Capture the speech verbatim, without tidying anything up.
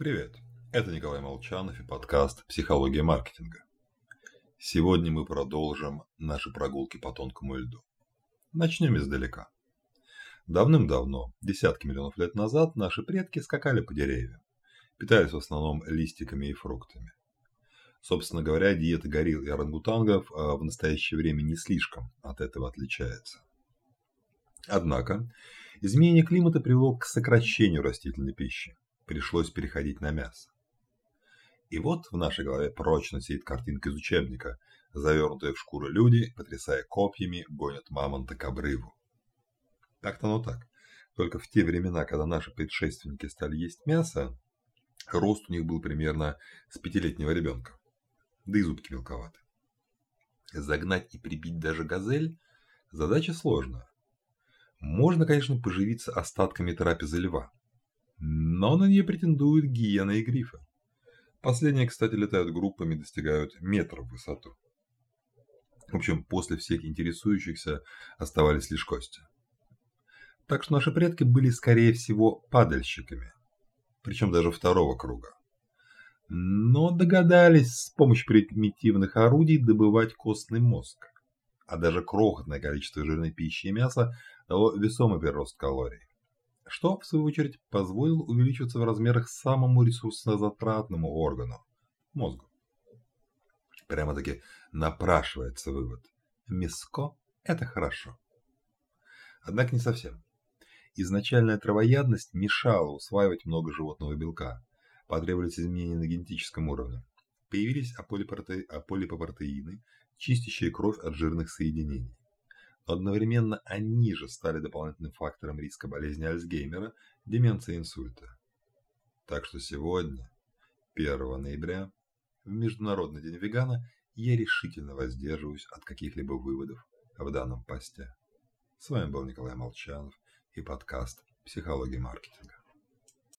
Привет, это Николай Молчанов и подкаст «Психология маркетинга». Сегодня мы продолжим наши прогулки по тонкому льду. Начнем издалека. Давным-давно, десятки миллионов лет назад, наши предки скакали по деревьям, питаясь в основном листиками и фруктами. Собственно говоря, диета горилл и орангутангов в настоящее время не слишком от этого отличается. Однако, изменение климата привело к сокращению растительной пищи. Пришлось переходить на мясо. И вот в нашей голове прочно сидит картинка из учебника. Завернутые в шкуры люди, потрясая копьями, гонят мамонта к обрыву. Так-то оно так. Только в те времена, когда наши предшественники стали есть мясо, рост у них был примерно с пятилетнего ребенка. Да и зубки мелковаты. Загнать и прибить даже газель – задача сложная. Можно, конечно, поживиться остатками трапезы льва. Но на нее претендуют гиены и грифы. Последние, кстати, летают группами и достигают метров в высоту. В общем, после всех интересующихся оставались лишь кости. Так что наши предки были, скорее всего, падальщиками. Причем даже второго круга. Но догадались с помощью примитивных орудий добывать костный мозг. А даже крохотное количество жирной пищи и мяса дало весомый прирост калорий. Что, в свою очередь, позволило увеличиваться в размерах самому ресурсозатратному органу – мозгу. Прямо-таки напрашивается вывод – мяско – это хорошо. Однако не совсем. Изначальная травоядность мешала усваивать много животного белка. Потребовались изменения на генетическом уровне. Появились аполипопроте... аполипопротеины, чистящие кровь от жирных соединений. Но одновременно они же стали дополнительным фактором риска болезни Альцгеймера, деменции и инсульта. Так что сегодня, первого ноября, в Международный день вегана, я решительно воздерживаюсь от каких-либо выводов в данном посте. С вами был Николай Молчанов и подкаст «Психология маркетинга».